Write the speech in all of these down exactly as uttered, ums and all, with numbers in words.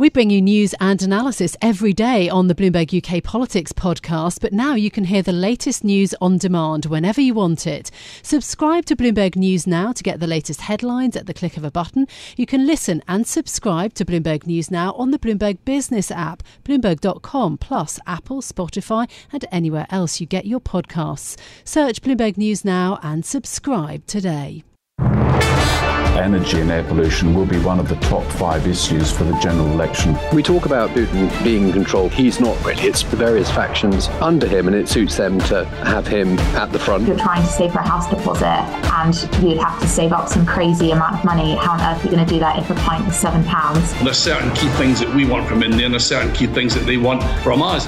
We bring you news and analysis every day on the Bloomberg U K Politics podcast, but now you can hear the latest news on demand whenever you want it. Subscribe to Bloomberg News Now to get the latest headlines at the click of a button. You can listen and subscribe to Bloomberg News Now on the Bloomberg Business app, Bloomberg dot com, plus Apple, Spotify and anywhere else you get your podcasts. Search Bloomberg News Now and subscribe today. Energy and air pollution will be one of the top five issues for the general election. We talk about Putin being in control. He's not really. It's the various factions under him, and it suits them to have him at the front. You're trying to save for a house deposit, and you'd have to save up some crazy amount of money. How on earth are you going to do that if a pint is seven pounds? There's certain key things that we want from India, and there's certain key things that they want from us.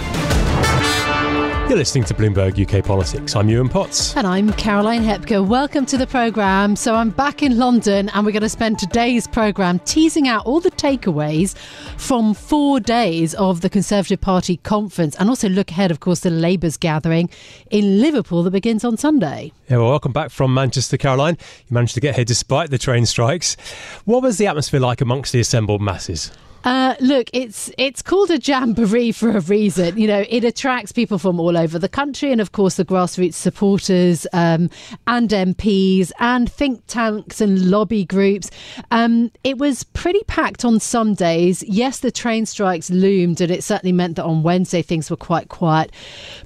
You're listening to Bloomberg U K Politics. I'm Ewan Potts. And I'm Caroline Hepker. Welcome to the programme. So I'm back in London and we're going to spend today's programme teasing out all the takeaways from four days of the Conservative Party conference, and also look ahead, of course, to Labour's gathering in Liverpool that begins on Sunday. Yeah, well, welcome back from Manchester, Caroline. You managed to get here despite the train strikes. What was the atmosphere like amongst the assembled masses? Uh, look, it's it's called a jamboree for a reason. You know, it attracts people from all over the country, and of course the grassroots supporters um, and M Ps and think tanks and lobby groups. Um, it was pretty packed on some days. Yes, the train strikes loomed, and it certainly meant that on Wednesday things were quite quiet.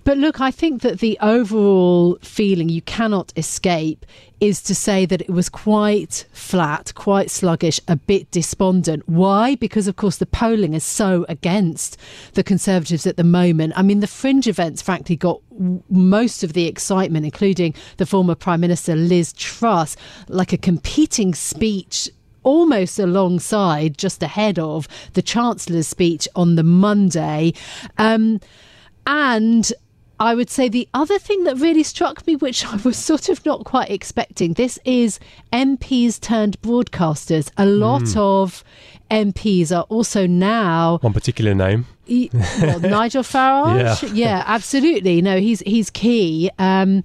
But look, I think that the overall feeling you cannot escape is to say that it was quite flat, quite sluggish, a bit despondent. Why? Because, of course, the polling is so against the Conservatives at the moment. I mean, the fringe events, frankly, got most of the excitement, including the former Prime Minister Liz Truss, like a competing speech almost alongside, just ahead of, the Chancellor's speech on the Monday. Um, and... I would say the other thing that really struck me, which I was sort of not quite expecting, this is M Ps turned broadcasters. A lot mm. of M Ps are also now... One particular name. He, well, Nigel Farage? Yeah. yeah, absolutely. No, he's he's key. Um,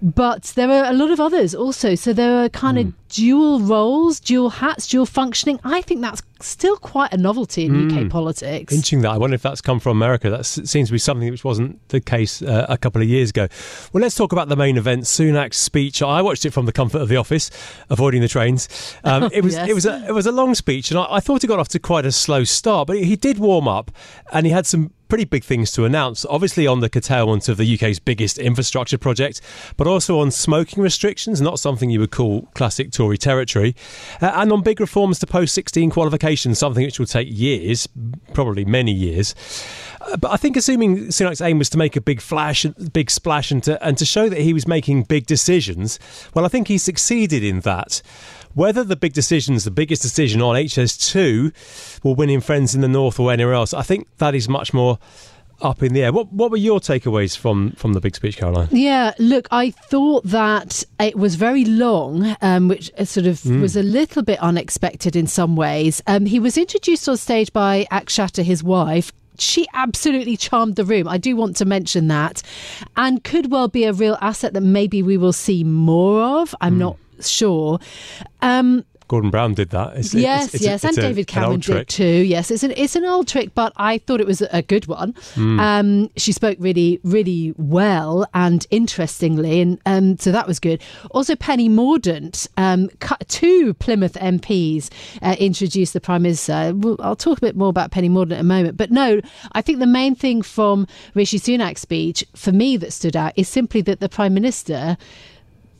but there are a lot of others also. So there are kind mm. of dual roles, dual hats, dual functioning. I think that's still quite a novelty in mm. U K politics. Interesting that. I wonder if that's come from America. That seems to be something which wasn't the case uh, a couple of years ago. Well, let's talk about the main event, Sunak's speech. I watched it from the comfort of the office, avoiding the trains. Um, it was yes. it was a, it was a long speech, and I, I thought it got off to quite a slow start, but he did warm up. And he had some pretty big things to announce, obviously on the curtailment of the U K's biggest infrastructure project, but also on smoking restrictions, not something you would call classic Tory territory, uh, and on big reforms to post sixteen qualification, something which will take years, probably many years. Uh, but I think assuming Sunak's aim was to make a big flash, big splash and to, and to show that he was making big decisions, well, I think he succeeded in that. Whether the big decisions, the biggest decision on H S two will win him friends in the north or anywhere else, I think that is much more up in the air. What what were your takeaways from, from the big speech, Caroline? Yeah, look, I thought that it was very long, um, which sort of mm. was a little bit unexpected in some ways. Um, he was introduced on stage by Akshata, his wife. She absolutely charmed the room. I do want to mention that, and could well be a real asset that maybe we will see more of. I'm mm. not sure. Um, Gordon Brown did that. It's, yes, it's, it's, yes, it's, it's and a, David Cameron did too. Yes, it's an it's an old trick, but I thought it was a good one. Mm. Um, she spoke really, really well and interestingly, and um, so that was good. Also, Penny Mordaunt, um, two Plymouth M Ps uh, introduced the Prime Minister. I'll talk a bit more about Penny Mordaunt in a moment, but no, I think the main thing from Rishi Sunak's speech for me that stood out is simply that the Prime Minister.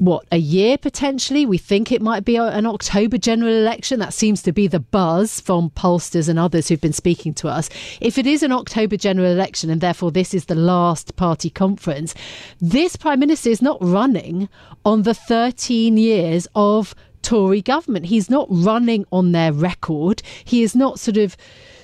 What, a year potentially? We think it might be an October general election. That seems to be the buzz from pollsters and others who've been speaking to us. If it is an October general election, and therefore this is the last party conference, this Prime Minister is not running on the thirteen years of Tory government. He's not running on their record. He is not sort of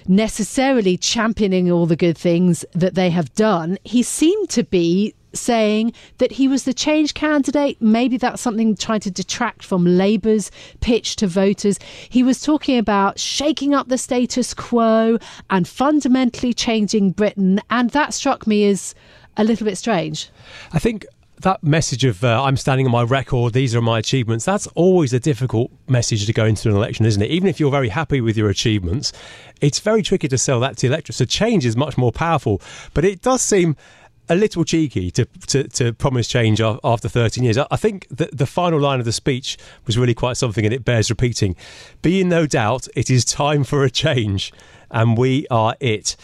necessarily championing all the good things that they have done. He seemed to be saying that he was the change candidate. Maybe that's something trying to detract from Labour's pitch to voters. He was talking about shaking up the status quo and fundamentally changing Britain, and that struck me as a little bit strange. I think that message of uh, I'm standing on my record, these are my achievements, that's always a difficult message to go into an election, isn't it? Even if you're very happy with your achievements, it's very tricky to sell that to the electorate. So change is much more powerful. But it does seem a little cheeky to, to, to promise change after thirteen years. I think the, the final line of the speech was really quite something, and it bears repeating. Be in no doubt, it is time for a change, and we are it.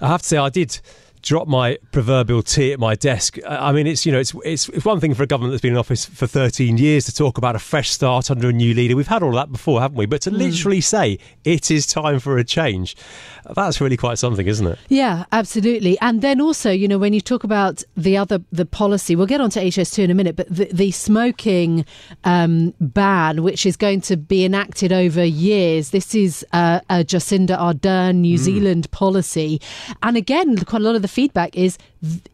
I have to say, I did drop my proverbial tea at my desk. I mean, it's, you know, it's, it's it's one thing for a government that's been in office for thirteen years to talk about a fresh start under a new leader. We've had all that before, haven't we? But to mm. literally say, it is time for a change, that's really quite something, isn't it? Yeah, absolutely. And then also, you know, when you talk about the other, the policy, we'll get on to H S two in a minute, but the, the smoking um, ban, which is going to be enacted over years, this is uh, a Jacinda Ardern New mm. Zealand policy. And again, quite a lot of the feedback is,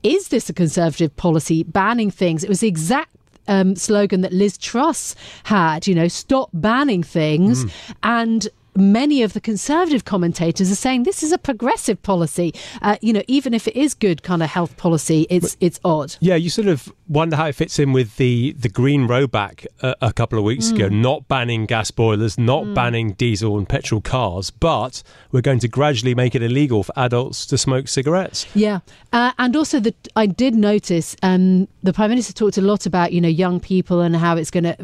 is this a Conservative policy banning things? It was the exact um, slogan that Liz Truss had, you know, stop banning things. Mm. And many of the Conservative commentators are saying this is a progressive policy. Uh, you know, even if it is good kind of health policy, it's but, it's odd. Yeah, you sort of wonder how it fits in with the, the green roadback a, a couple of weeks mm. ago, not banning gas boilers, not mm. banning diesel and petrol cars, but we're going to gradually make it illegal for adults to smoke cigarettes. Yeah, uh, and also the, I did notice um, the Prime Minister talked a lot about, you know, young people and how it's going to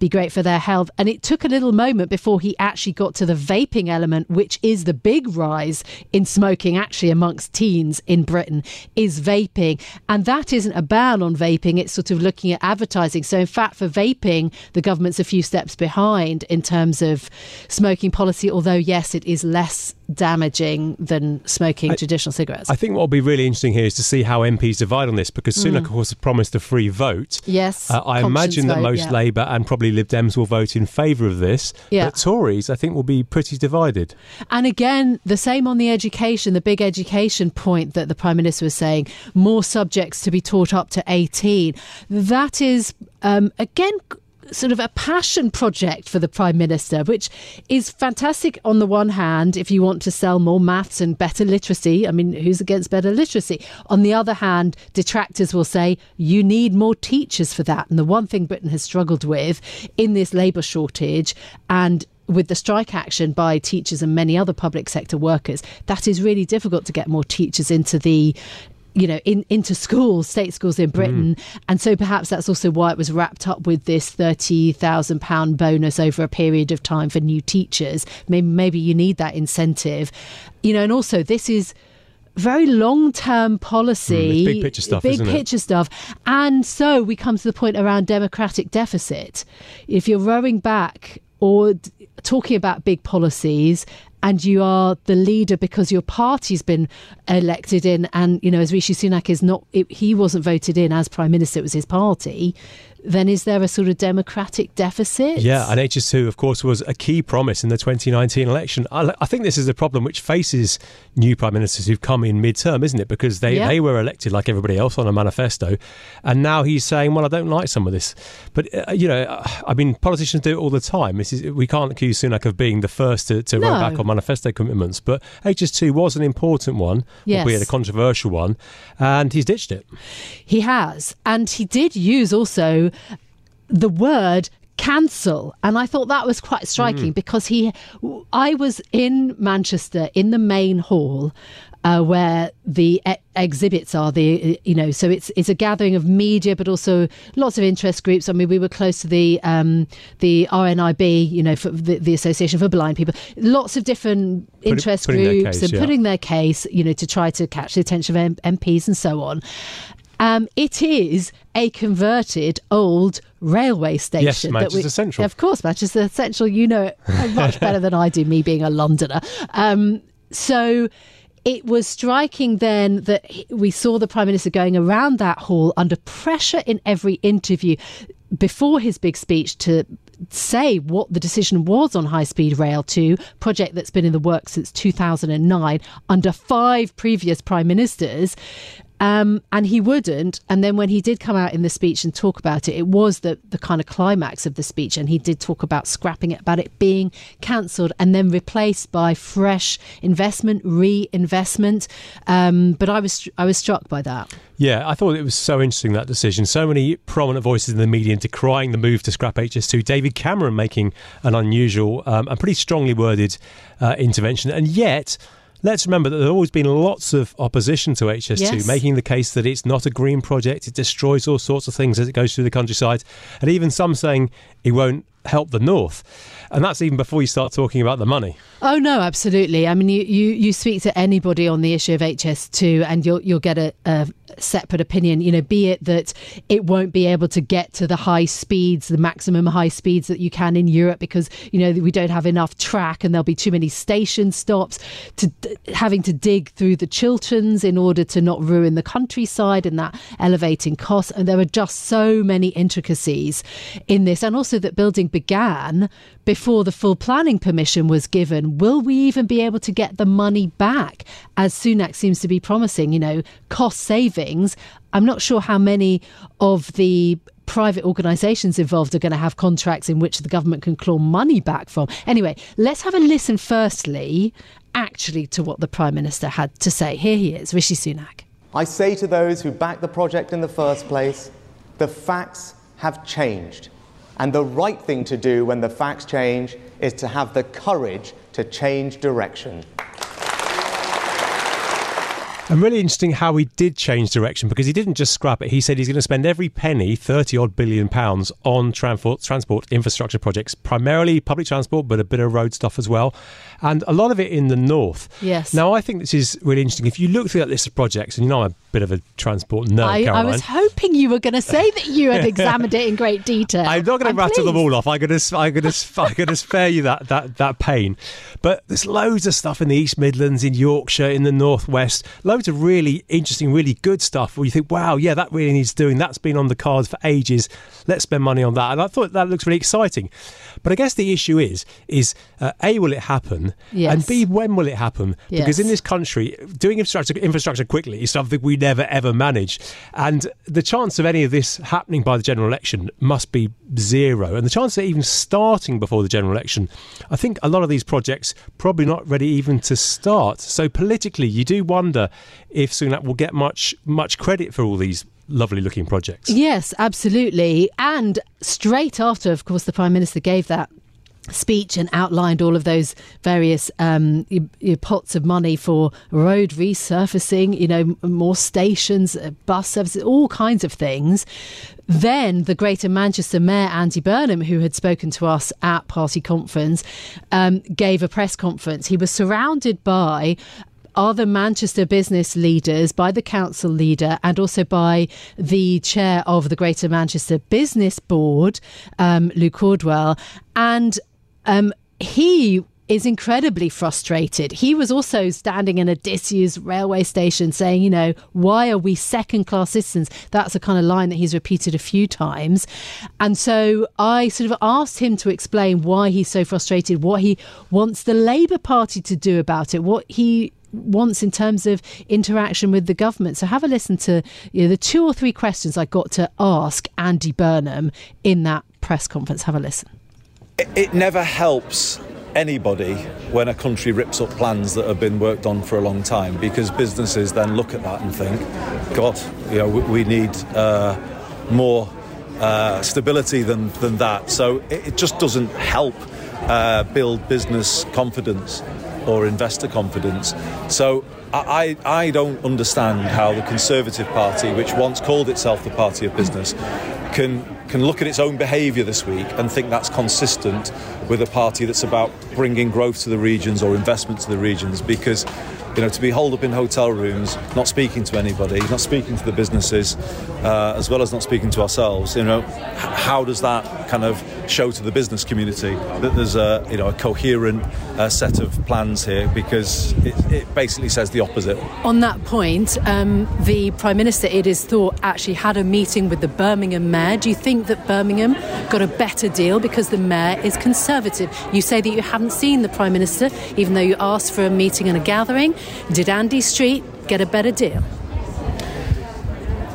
be great for their health, and it took a little moment before he actually got to the vaping element, which is the big rise in smoking actually amongst teens in Britain, is vaping. And that isn't a ban on vaping, it's sort of looking at advertising. So in fact, for vaping, the government's a few steps behind in terms of smoking policy, although yes, it is less damaging than smoking I, traditional cigarettes. I think what will be really interesting here is to see how M Ps divide on this, because Sunak, mm. of course, promised a free vote. Yes. Uh, I imagine that vote, most yeah. Labour and probably Lib Dems will vote in favour of this. Yeah. But Tories, I think, will be pretty divided. And again, the same on the education, the big education point that the Prime Minister was saying, more subjects to be taught up to eighteen. That is, um, again, sort of a passion project for the Prime Minister, which is fantastic on the one hand if you want to sell more maths and better literacy. I mean, who's against better literacy? On the other hand, detractors will say you need more teachers for that. And the one thing Britain has struggled with in this labour shortage and with the strike action by teachers and many other public sector workers, that is really difficult to get more teachers into the you know, in, into schools, state schools in Britain. Mm. And so perhaps that's also why it was wrapped up with this thirty thousand pounds bonus over a period of time for new teachers. Maybe, maybe you need that incentive. You know, and also this is very long-term policy. Mm, big picture stuff, Big picture it? stuff. And so we come to the point around democratic deficit. If you're rowing back or d- talking about big policies, and you are the leader because your party's been elected in, and, you know, as Rishi Sunak is not, it, he wasn't voted in as Prime Minister, it was his party, then is there a sort of democratic deficit? Yeah, and H S two, of course, was a key promise in the twenty nineteen election. I, I think this is a problem which faces new Prime Ministers who've come in mid-term, isn't it? Because they, yeah. they were elected like everybody else on a manifesto, and now he's saying, well, I don't like some of this. But, uh, you know, I mean, politicians do it all the time. This is, we can't accuse Sunak of being the first to, to no. roll back on manifesto commitments, but H S two was an important one, yes. albeit a controversial one, and he's ditched it. He has, and he did use also the word cancel. And I thought that was quite striking mm. because he, I was in Manchester in the main hall uh, where the e- exhibits are, the, you know, so it's it's a gathering of media, but also lots of interest groups. I mean, we were close to the um, the R N I B, you know, for the, the Association for Blind People, lots of different Put, interest groups case, and yeah. putting their case, you know, to try to catch the attention of M Ps and so on. Um, it is a converted old railway station. Yes, Manchester that we, Central. Of course, Manchester Central. You know it much better than I do, me being a Londoner. Um, so it was striking then that we saw the Prime Minister going around that hall under pressure in every interview before his big speech to say what the decision was on high-speed rail two, project that's been in the works since two thousand nine, under five previous Prime Ministers. Um, and he wouldn't. And then when he did come out in the speech and talk about it, it was the, the kind of climax of the speech. And he did talk about scrapping it, about it being cancelled and then replaced by fresh investment, reinvestment. Um, but I was I was struck by that. Yeah, I thought it was so interesting, that decision. So many prominent voices in the media decrying the move to scrap H S two. David Cameron making an unusual um, and pretty strongly worded uh, intervention. And yet, let's remember that there's always been lots of opposition to H S two, yes, making the case that it's not a green project, it destroys all sorts of things as it goes through the countryside, and even some saying it won't help the north. And that's even before you start talking about the money. Oh, no, absolutely. I mean, you, you, you speak to anybody on the issue of H S two and you'll, you'll get a, a separate opinion, you know, be it that it won't be able to get to the high speeds, the maximum high speeds that you can in Europe because, you know, we don't have enough track and there'll be too many station stops, to d- having to dig through the Chilterns in order to not ruin the countryside and that elevating costs. And there are just so many intricacies in this. And also that building began before the full planning permission was given. Will we even be able to get the money back? As Sunak seems to be promising, you know, cost savings. I'm not sure how many of the private organisations involved are going to have contracts in which the government can claw money back from. Anyway, let's have a listen firstly, actually, to what the Prime Minister had to say. Here he is, Rishi Sunak. I say to those who backed the project in the first place, the facts have changed. And the right thing to do when the facts change is to have the courage to change direction. And really interesting how he did change direction, because he didn't just scrap it. He said he's going to spend every penny, thirty odd billion pounds, on transport, transport infrastructure projects, primarily public transport, but a bit of road stuff as well. And a lot of it in the north. Yes. Now, I think this is really interesting. If you look through that list of projects, and you know I'm a bit of a transport nerd, I, Caroline. I was hoping you were going to say that you had examined it in great detail. I'm not going to rattle them all off. I'm going to, I'm going to, I'm going to spare you that, that, that pain. But there's loads of stuff in the East Midlands, in Yorkshire, in the northwest. Of really interesting, really good stuff where you think, wow, yeah, that really needs doing. That's been on the cards for ages. Let's spend money on that. And I thought that looks really exciting. But I guess the issue is, is uh, A, will it happen? Yes. And B, when will it happen? Yes. Because in this country, doing infrastructure, infrastructure quickly is something we never, ever manage. And the chance of any of this happening by the general election must be zero. And the chance of even starting before the general election, I think a lot of these projects probably not ready even to start. So politically, you do wonder if Sunak will get much much credit for all these lovely looking projects. Yes, absolutely. And straight after, of course, the Prime Minister gave that speech and outlined all of those various um, pots of money for road resurfacing, you know, more stations, bus services, all kinds of things. Then the Greater Manchester Mayor, Andy Burnham, who had spoken to us at party conference, um, gave a press conference. He was surrounded by other Manchester business leaders, by the council leader and also by the chair of the Greater Manchester Business Board, um, Lou Cordwell. And um, he is incredibly frustrated. He was also standing in a disused railway station saying, you know, why are we second-class citizens? That's a kind of line that he's repeated a few times. And so I sort of asked him to explain why he's so frustrated, what he wants the Labour Party to do about it, what he wants in terms of interaction with the government. So have a listen to, you know, the two or three questions I got to ask Andy Burnham in that press conference. Have a listen. It, it never helps anybody when a country rips up plans that have been worked on for a long time, because businesses then look at that and think, God, you know, we, we need uh, more uh, stability than, than that. So it, it just doesn't help uh, build business confidence or investor confidence. So I, I don't understand how the Conservative Party, which once called itself the Party of Business, can can look at its own behaviour this week and think that's consistent with a party that's about bringing growth to the regions or investment to the regions. Because, you know, to be holed up in hotel rooms, not speaking to anybody, not speaking to the businesses, uh, as well as not speaking to ourselves, you know, how does that kind of show to the business community that there's a, you know, a coherent uh, set of plans here? Because it, it basically says the opposite. On that point, um, the Prime Minister, it is thought, actually had a meeting with the Birmingham mayor. Do you think that Birmingham got a better deal because the mayor is Conservative? You say that you haven't seen the Prime Minister, even though you asked for a meeting and a gathering. Did Andy Street get a better deal?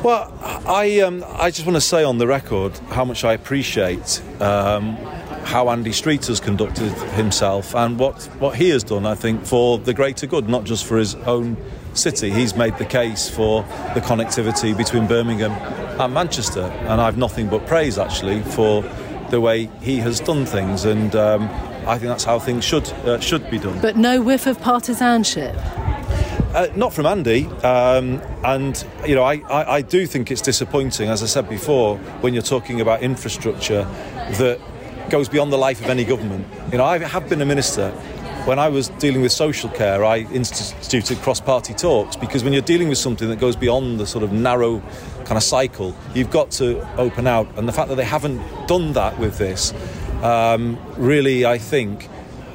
Well, I um, I just want to say on the record how much I appreciate um, how Andy Street has conducted himself and what, what he has done, I think, for the greater good, not just for his own city. He's made the case for the connectivity between Birmingham and Manchester, and I've nothing but praise, actually, for the way he has done things, and um, I think that's how things should, uh, should be done. But no whiff of partisanship? Uh, not from Andy, um, and you know I, I, I do think it's disappointing, as I said before, when you're talking about infrastructure that goes beyond the life of any government. You know, I have been a minister. When I was dealing with social care, I instituted cross-party talks, because when you're dealing with something that goes beyond the sort of narrow kind of cycle, you've got to open out, and the fact that they haven't done that with this um, really, I think,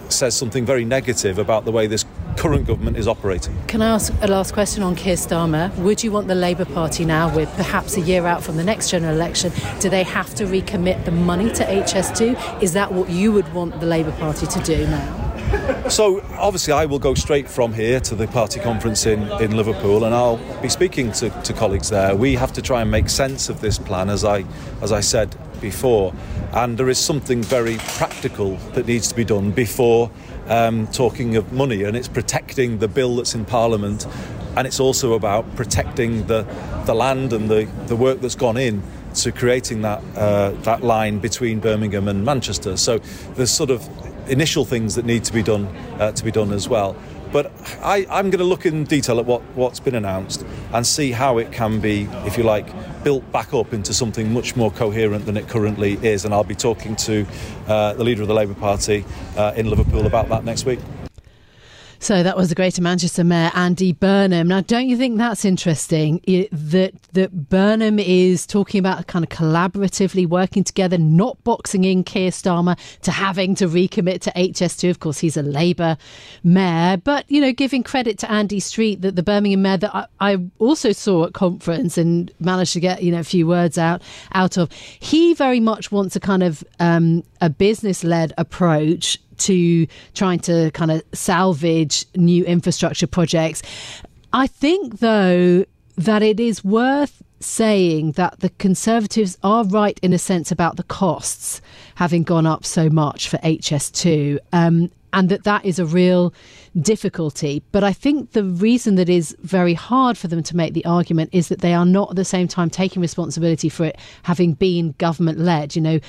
says something very negative about the way this current government is operating. Can I ask a last question on Keir Starmer? Would you want the Labour Party now, with perhaps a year out from the next general election, do they have to recommit the money to H S two? Is that what you would want the Labour Party to do now? So, obviously, I will go straight from here to the party conference in, in Liverpool, and I'll be speaking to, to colleagues there. We have to try and make sense of this plan, as I as I said before, and there is something very practical that needs to be done before um, talking of money, and it's protecting the bill that's in Parliament, and it's also about protecting the, the land and the, the work that's gone in to creating that uh, that line between Birmingham and Manchester. So, there's sort of initial things that need to be done uh, to be done as well. But I, I'm going to look in detail at what, what's been announced and see how it can be, if you like, built back up into something much more coherent than it currently is. And I'll be talking to uh, the leader of the Labour Party uh, in Liverpool about that next week. So that was the Greater Manchester Mayor, Andy Burnham. Now, don't you think that's interesting, it, that that Burnham is talking about kind of collaboratively working together, not boxing in Keir Starmer to having to recommit to H S two. Of course, he's a Labour mayor. But, you know, giving credit to Andy Street, that the Birmingham mayor that I, I also saw at conference and managed to get, you know, a few words out, out of. He very much wants a kind of um, a business-led approach to trying to kind of salvage new infrastructure projects. I think, though, that it is worth saying that the Conservatives are right, in a sense, about the costs having gone up so much for H S two, um, and that that is a real difficulty. But I think the reason that is very hard for them to make the argument is that they are not at the same time taking responsibility for it having been government-led. You know,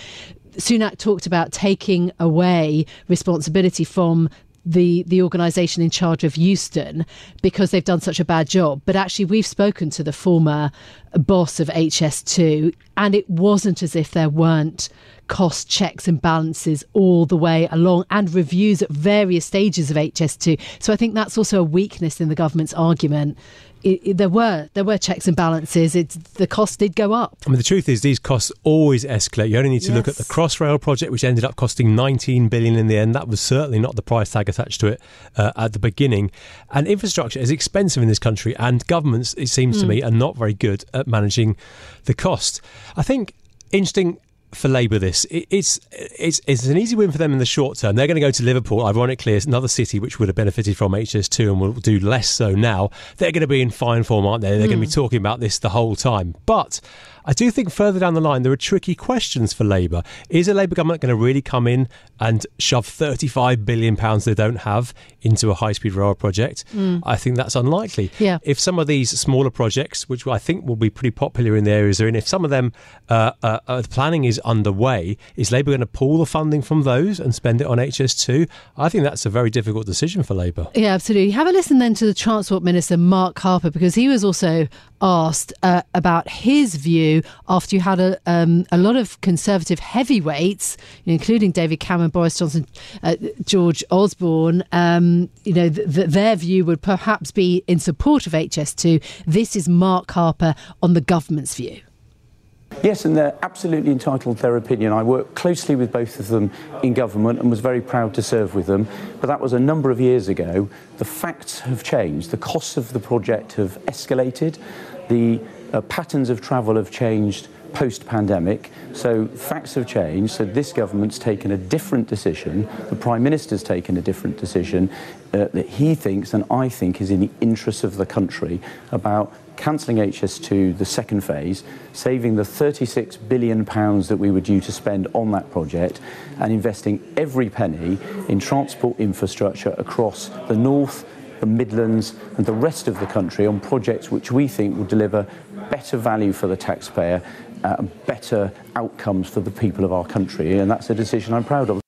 Sunak talked about taking away responsibility from the, the organisation in charge of Euston because they've done such a bad job. But actually, we've spoken to the former boss of H S two, and it wasn't as if there weren't cost checks and balances all the way along, and reviews at various stages of H S two. So I think that's also a weakness in the government's argument. It, it, there were there were checks and balances. It's, the cost did go up. I mean, the truth is these costs always escalate. You only need to yes. look at the Crossrail project, which ended up costing nineteen billion in the end. That was certainly not the price tag attached to it uh, at the beginning. And infrastructure is expensive in this country, and governments, it seems mm. to me, are not very good at managing the cost. I think interesting for Labour, this it's it's it's an easy win for them in the short term. They're going to go to Liverpool, ironically, it's another city which would have benefited from H S two and will do less so now. They're going to be in fine form, aren't they? They're mm. going to be talking about this the whole time. But I do think further down the line there are tricky questions for Labour. Is a Labour government going to really come in and shove thirty-five billion pounds they don't have into a high-speed rail project? Mm. I think that's unlikely. Yeah. If some of these smaller projects, which I think will be pretty popular in the areas they're in, if some of them uh, uh, uh, planning is underway, is Labour going to pull the funding from those and spend it on H S two? I think that's a very difficult decision for Labour. Yeah, absolutely. Have a listen then to the Transport Minister, Mark Harper, because he was also asked uh, about his view after you had a, um, a lot of Conservative heavyweights, including David Cameron, Boris Johnson, uh, George Osborne, um, you know, th- th- their view would perhaps be in support of H S two. This is Mark Harper on the government's view. Yes, and they're absolutely entitled to their opinion. I worked closely with both of them in government and was very proud to serve with them, but that was a number of years ago. The facts have changed. The costs of the project have escalated. The Uh, patterns of travel have changed post-pandemic, so facts have changed, so this government's taken a different decision, the Prime Minister's taken a different decision uh, that he thinks and I think is in the interests of the country about cancelling H S two, the second phase, saving the thirty-six billion pounds that we were due to spend on that project and investing every penny in transport infrastructure across the north, the Midlands and the rest of the country on projects which we think will deliver better value for the taxpayer uh, and better outcomes for the people of our country. And that's a decision I'm proud of.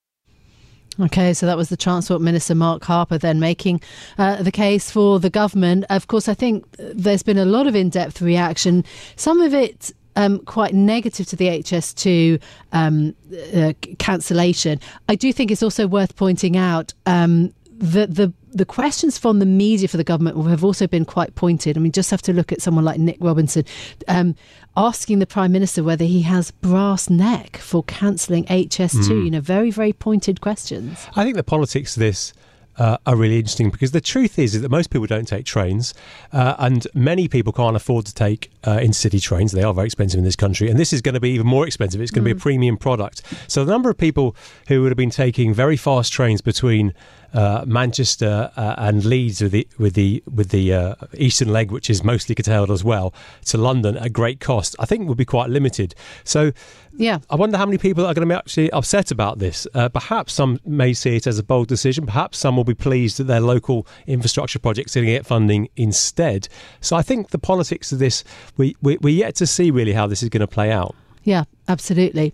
OK, so that was the Transport Minister, Mark Harper, then making uh, the case for the government. Of course, I think there's been a lot of in-depth reaction, some of it um, quite negative to the H S two um, uh, cancellation. I do think it's also worth pointing out um, that the The questions from the media for the government have also been quite pointed. I mean, just have to look at someone like Nick Robinson um, asking the Prime Minister whether he has brass neck for cancelling H S two. Mm. You know, very, very pointed questions. I think the politics of this uh, are really interesting because the truth is, is that most people don't take trains uh, and many people can't afford to take uh, intercity trains. They are very expensive in this country and this is going to be even more expensive. It's going to mm. be a premium product. So the number of people who would have been taking very fast trains between Uh, Manchester uh, and Leeds with the with the with the uh, eastern leg, which is mostly curtailed as well, to London at great cost, I think would be quite limited. So, yeah, I wonder how many people are going to be actually upset about this. Uh, perhaps some may see it as a bold decision. Perhaps some will be pleased that their local infrastructure projects are going to get funding instead. So, I think the politics of this, we, we we're yet to see really how this is going to play out. Yeah, absolutely.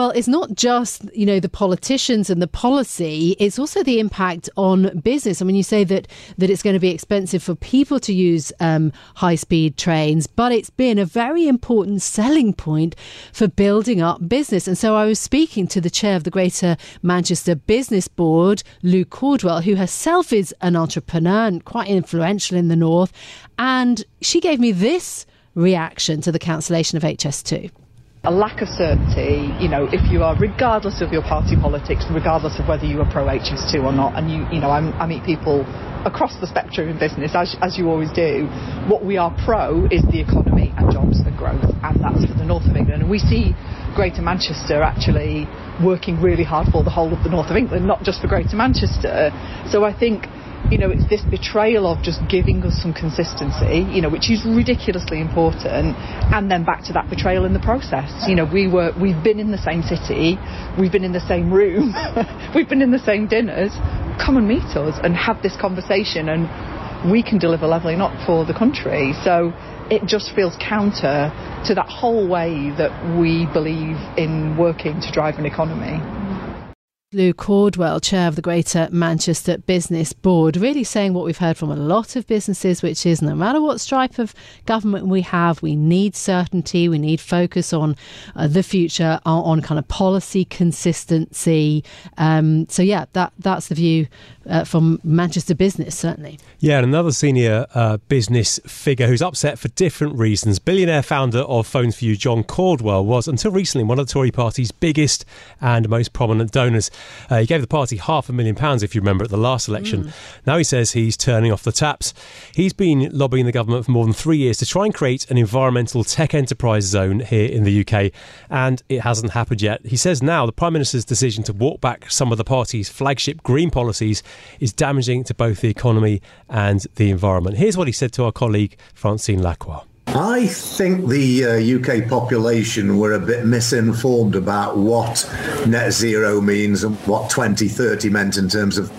Well, it's not just, you know, the politicians and the policy, it's also the impact on business. I mean, you say that that it's going to be expensive for people to use um, high-speed trains, but it's been a very important selling point for building up business. And so I was speaking to the chair of the Greater Manchester Business Board, Lou Cordwell, who herself is an entrepreneur and quite influential in the north. And she gave me this reaction to the cancellation of H S two. A lack of certainty, you know, if you are, regardless of your party politics, regardless of whether you are pro H S two or not, and you, you know, I'm, I meet people across the spectrum in business, as, as you always do. What we are pro is the economy and jobs and growth, and that's for the north of England. And we see Greater Manchester actually working really hard for the whole of the north of England, not just for Greater Manchester. So I think, you know, it's this betrayal of just giving us some consistency, you know, which is ridiculously important, and then back to that betrayal in the process. You know, we were, we've been in the same city, we've been in the same room, we've been in the same dinners. Come and meet us and have this conversation, and we can deliver levelling up for the country. So it just feels counter to that whole way that we believe in working to drive an economy. Lou Cordwell, chair of the Greater Manchester Business Board, really saying what we've heard from a lot of businesses, which is no matter what stripe of government we have, we need certainty, we need focus on uh, the future, on, on kind of policy consistency. Um, so, yeah, that that's the view uh, from Manchester business, certainly. Yeah, and another senior uh, business figure who's upset for different reasons, billionaire founder of Phones for You, John Caudwell, was until recently one of the Tory party's biggest and most prominent donors. Uh, he gave the party half a million pounds, if you remember, at the last election. Mm. Now he says he's turning off the taps. He's been lobbying the government for more than three years to try and create an environmental tech enterprise zone here in the U K, and it hasn't happened yet. He says now the Prime Minister's decision to walk back some of the party's flagship green policies is damaging to both the economy and the environment. Here's what he said to our colleague Francine Lacroix. I think the uh, U K population were a bit misinformed about what net zero means and what twenty thirty meant in terms of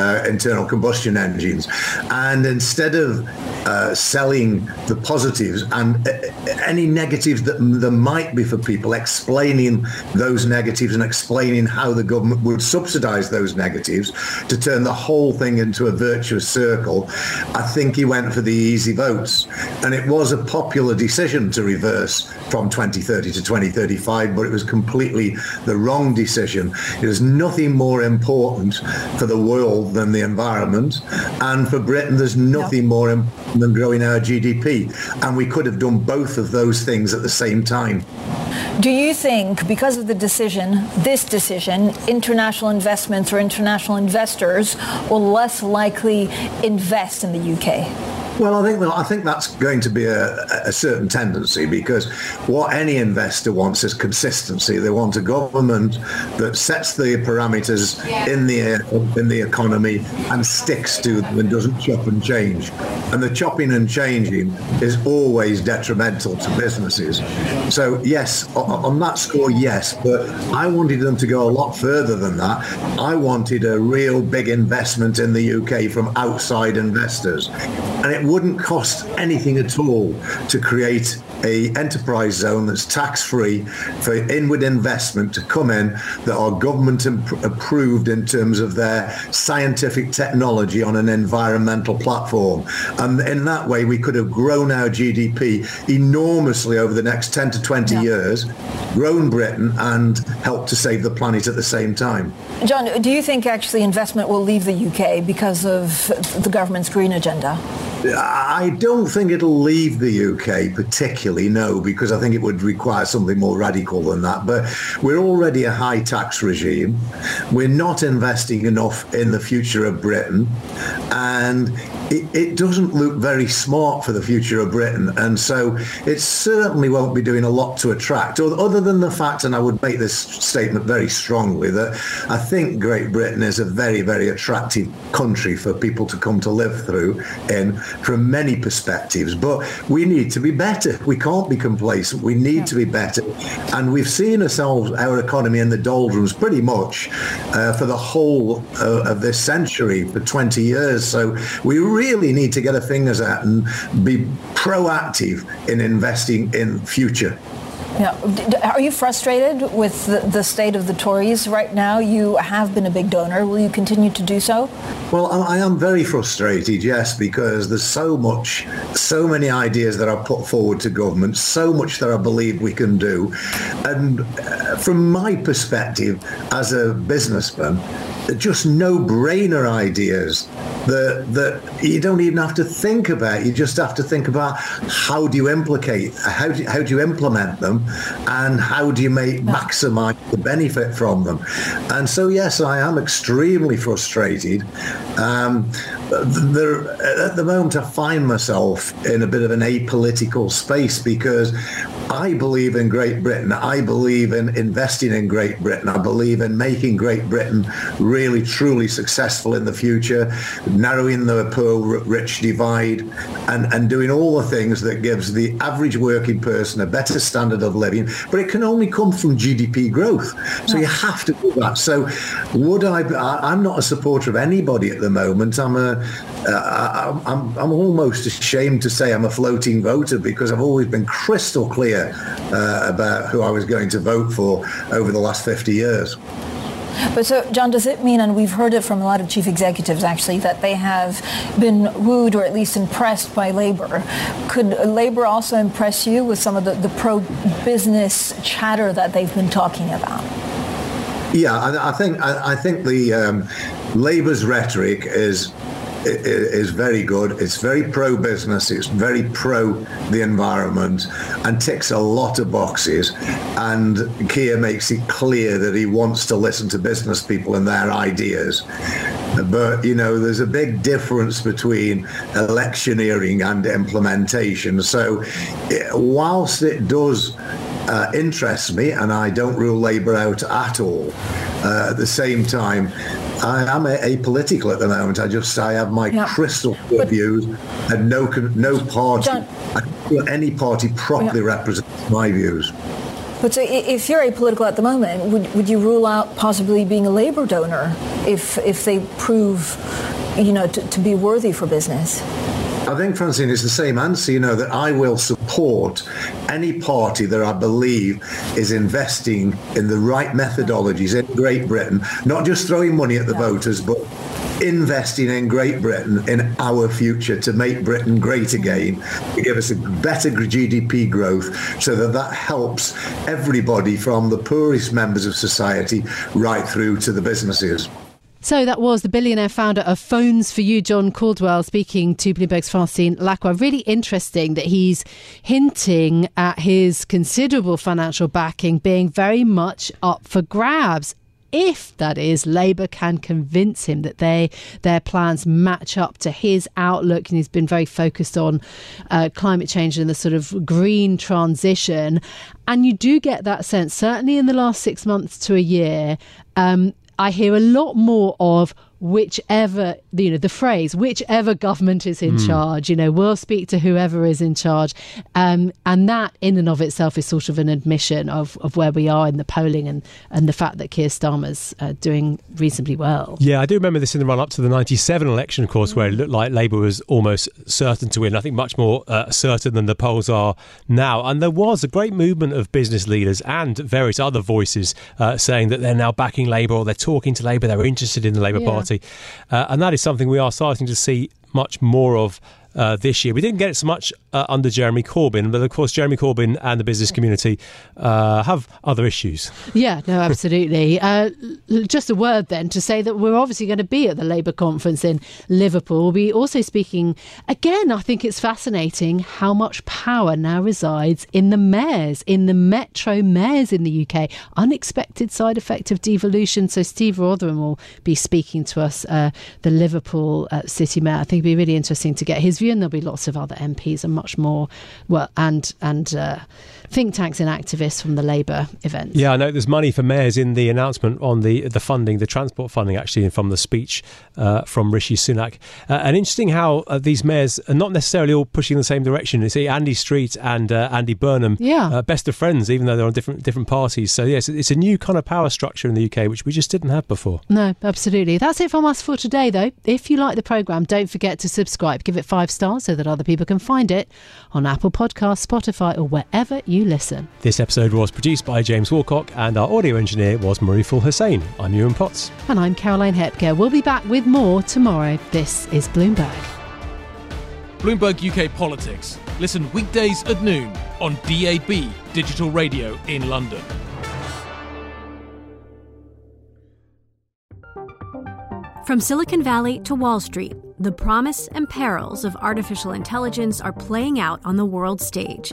uh, internal combustion engines. And instead of uh, selling the positives and uh, any negatives that there might be for people, explaining those negatives and explaining how the government would subsidise those negatives to turn the whole thing into a virtuous circle, I think he went for the easy votes. And it was a popular decision to reverse from twenty thirty to twenty thirty-five, but it was completely the wrong decision. There's nothing more important for the world than the environment, and for Britain there's nothing more important than growing our G D P, and we could have done both of those things at the same time. Do you think, because of the decision, this decision, international investments or international investors will less likely invest in the U K? Well, I think I think that's going to be a, a certain tendency, because what any investor wants is consistency. They want a government that sets the parameters yeah. in the in the economy and sticks to them and doesn't chop and change. And the chopping and changing is always detrimental to businesses. So yes, on that score, yes. But I wanted them to go a lot further than that. I wanted a real big investment in the U K from outside investors. And it wouldn't cost anything at all to create a enterprise zone that's tax-free for inward investment to come in that are government imp- approved in terms of their scientific technology on an environmental platform. And in that way, we could have grown our G D P enormously over the next ten to twenty yeah. years, grown Britain, and helped to save the planet at the same time. John, do you think actually investment will leave the U K because of the government's green agenda? I don't think it'll leave the U K particularly, no, because I think it would require something more radical than that. But we're already a high tax regime. We're not investing enough in the future of Britain. And it, it doesn't look very smart for the future of Britain. And so it certainly won't be doing a lot to attract, other than the fact, and I would make this statement very strongly, that I think Great Britain is a very, very attractive country for people to come to live through in from many perspectives, but we need to be better. We can't be complacent. We need yeah. to be better. And we've seen ourselves, our economy in the doldrums pretty much uh, for the whole uh, of this century, for twenty years. So we really need to get our fingers out and be proactive in investing in future. Now, are you frustrated with the, the state of the Tories right now? You have been a big donor. Will you continue to do so? Well, I am very frustrated, yes, because there's so much, so many ideas that are put forward to government, so much that I believe we can do. And from my perspective as a businessman, just no-brainer ideas that that you don't even have to think about. You just have to think about how do you implicate, how do, how do you implement them, and how do you make maximise the benefit from them. And so, yes, I am extremely frustrated. Um, there, at the moment, I find myself in a bit of an apolitical space because I believe in Great Britain. I believe in investing in Great Britain. I believe in making Great Britain really, truly successful in the future, narrowing the poor-rich divide, and, and doing all the things that gives the average working person a better standard of living. But it can only come from G D P growth. So you have to do that. So would I? I'm not a supporter of anybody at the moment. I'm a. Uh, I'm, I'm almost ashamed to say I'm a floating voter because I've always been crystal clear uh, about who I was going to vote for over the last fifty years. But so, John, does it mean, and we've heard it from a lot of chief executives, actually, that they have been wooed or at least impressed by Labour? Could Labour also impress you with some of the, the pro-business chatter that they've been talking about? Yeah, I, I think I, I think the um, Labour's rhetoric is... It is very good. It's very pro-business. It's very pro the environment and ticks a lot of boxes. And Keir makes it clear that he wants to listen to business people and their ideas. But, you know, there's a big difference between electioneering and implementation. So whilst it does uh, interest me, and I don't rule Labour out at all, uh, at the same time, I am apolitical at the moment. I just I have my yeah. crystal but, views, and no no party, John, I don't feel any party properly yeah. represents my views. But so if you're apolitical at the moment, would would you rule out possibly being a Labour donor if if they prove, you know, to, to be worthy for business? I think, Francine, it's the same answer, you know, that I will support any party that I believe is investing in the right methodologies in Great Britain, not just throwing money at the yeah. voters, but investing in Great Britain, in our future, to make Britain great again, to give us a better G D P growth so that that helps everybody from the poorest members of society right through to the businesses. So that was the billionaire founder of Phones for You, John Caudwell, speaking to Bloomberg's Francine Lacroix. Really interesting that he's hinting at his considerable financial backing being very much up for grabs. if, that is, Labour can convince him that they their plans match up to his outlook. And he's been very focused on uh, climate change and the sort of green transition. And you do get that sense, certainly in the last six months to a year, um, I hear a lot more of whichever, you know, the phrase, whichever government is in mm. charge, you know, we'll speak to whoever is in charge. Um, and that in and of itself is sort of an admission of, of where we are in the polling and, and the fact that Keir Starmer's uh, doing reasonably well. Yeah, I do remember this in the run-up to the ninety-seven election, of course, mm. where it looked like Labour was almost certain to win. I think much more uh, certain than the polls are now. And there was a great movement of business leaders and various other voices uh, saying that they're now backing Labour, or they're talking to Labour, they're interested in the Labour yeah. Party. Uh, and that is something we are starting to see much more of uh, this year. We didn't get it so much uh, under Jeremy Corbyn, but of course Jeremy Corbyn and the business community uh, have other issues. Yeah, no, absolutely. uh, just a word then to say that we're obviously going to be at the Labour conference in Liverpool. We'll be also speaking, again, I think it's fascinating how much power now resides in the mayors, in the metro mayors in the U K. Unexpected side effect of devolution. So Steve Rotherham will be speaking to us, uh, the Liverpool uh, city mayor. I think it'd be really interesting to get his view. And there'll be lots of other M Ps and much more, well, and and uh, think tanks and activists from the Labour event. Yeah, I know there's money for mayors in the announcement on the the funding, the transport funding, actually, from the speech uh, from Rishi Sunak. Uh, and interesting how uh, these mayors are not necessarily all pushing in the same direction. You see, Andy Street and uh, Andy Burnham, yeah. uh, best of friends, even though they're on different different parties. So yes, it's a new kind of power structure in the U K, which we just didn't have before. No, absolutely. That's it from us for today, though. If you like the programme, don't forget to subscribe. Give it five stars so that other people can find it on Apple Podcasts, Spotify, or wherever you listen. This episode was produced by James Walcock, and our audio engineer was Mariful Hussain. I'm Ewan Potts. And I'm Caroline Hepker. We'll be back with more tomorrow. This is Bloomberg. Bloomberg U K Politics. Listen weekdays at noon on D A B Digital Radio in London. From Silicon Valley to Wall Street, the promise and perils of artificial intelligence are playing out on the world stage.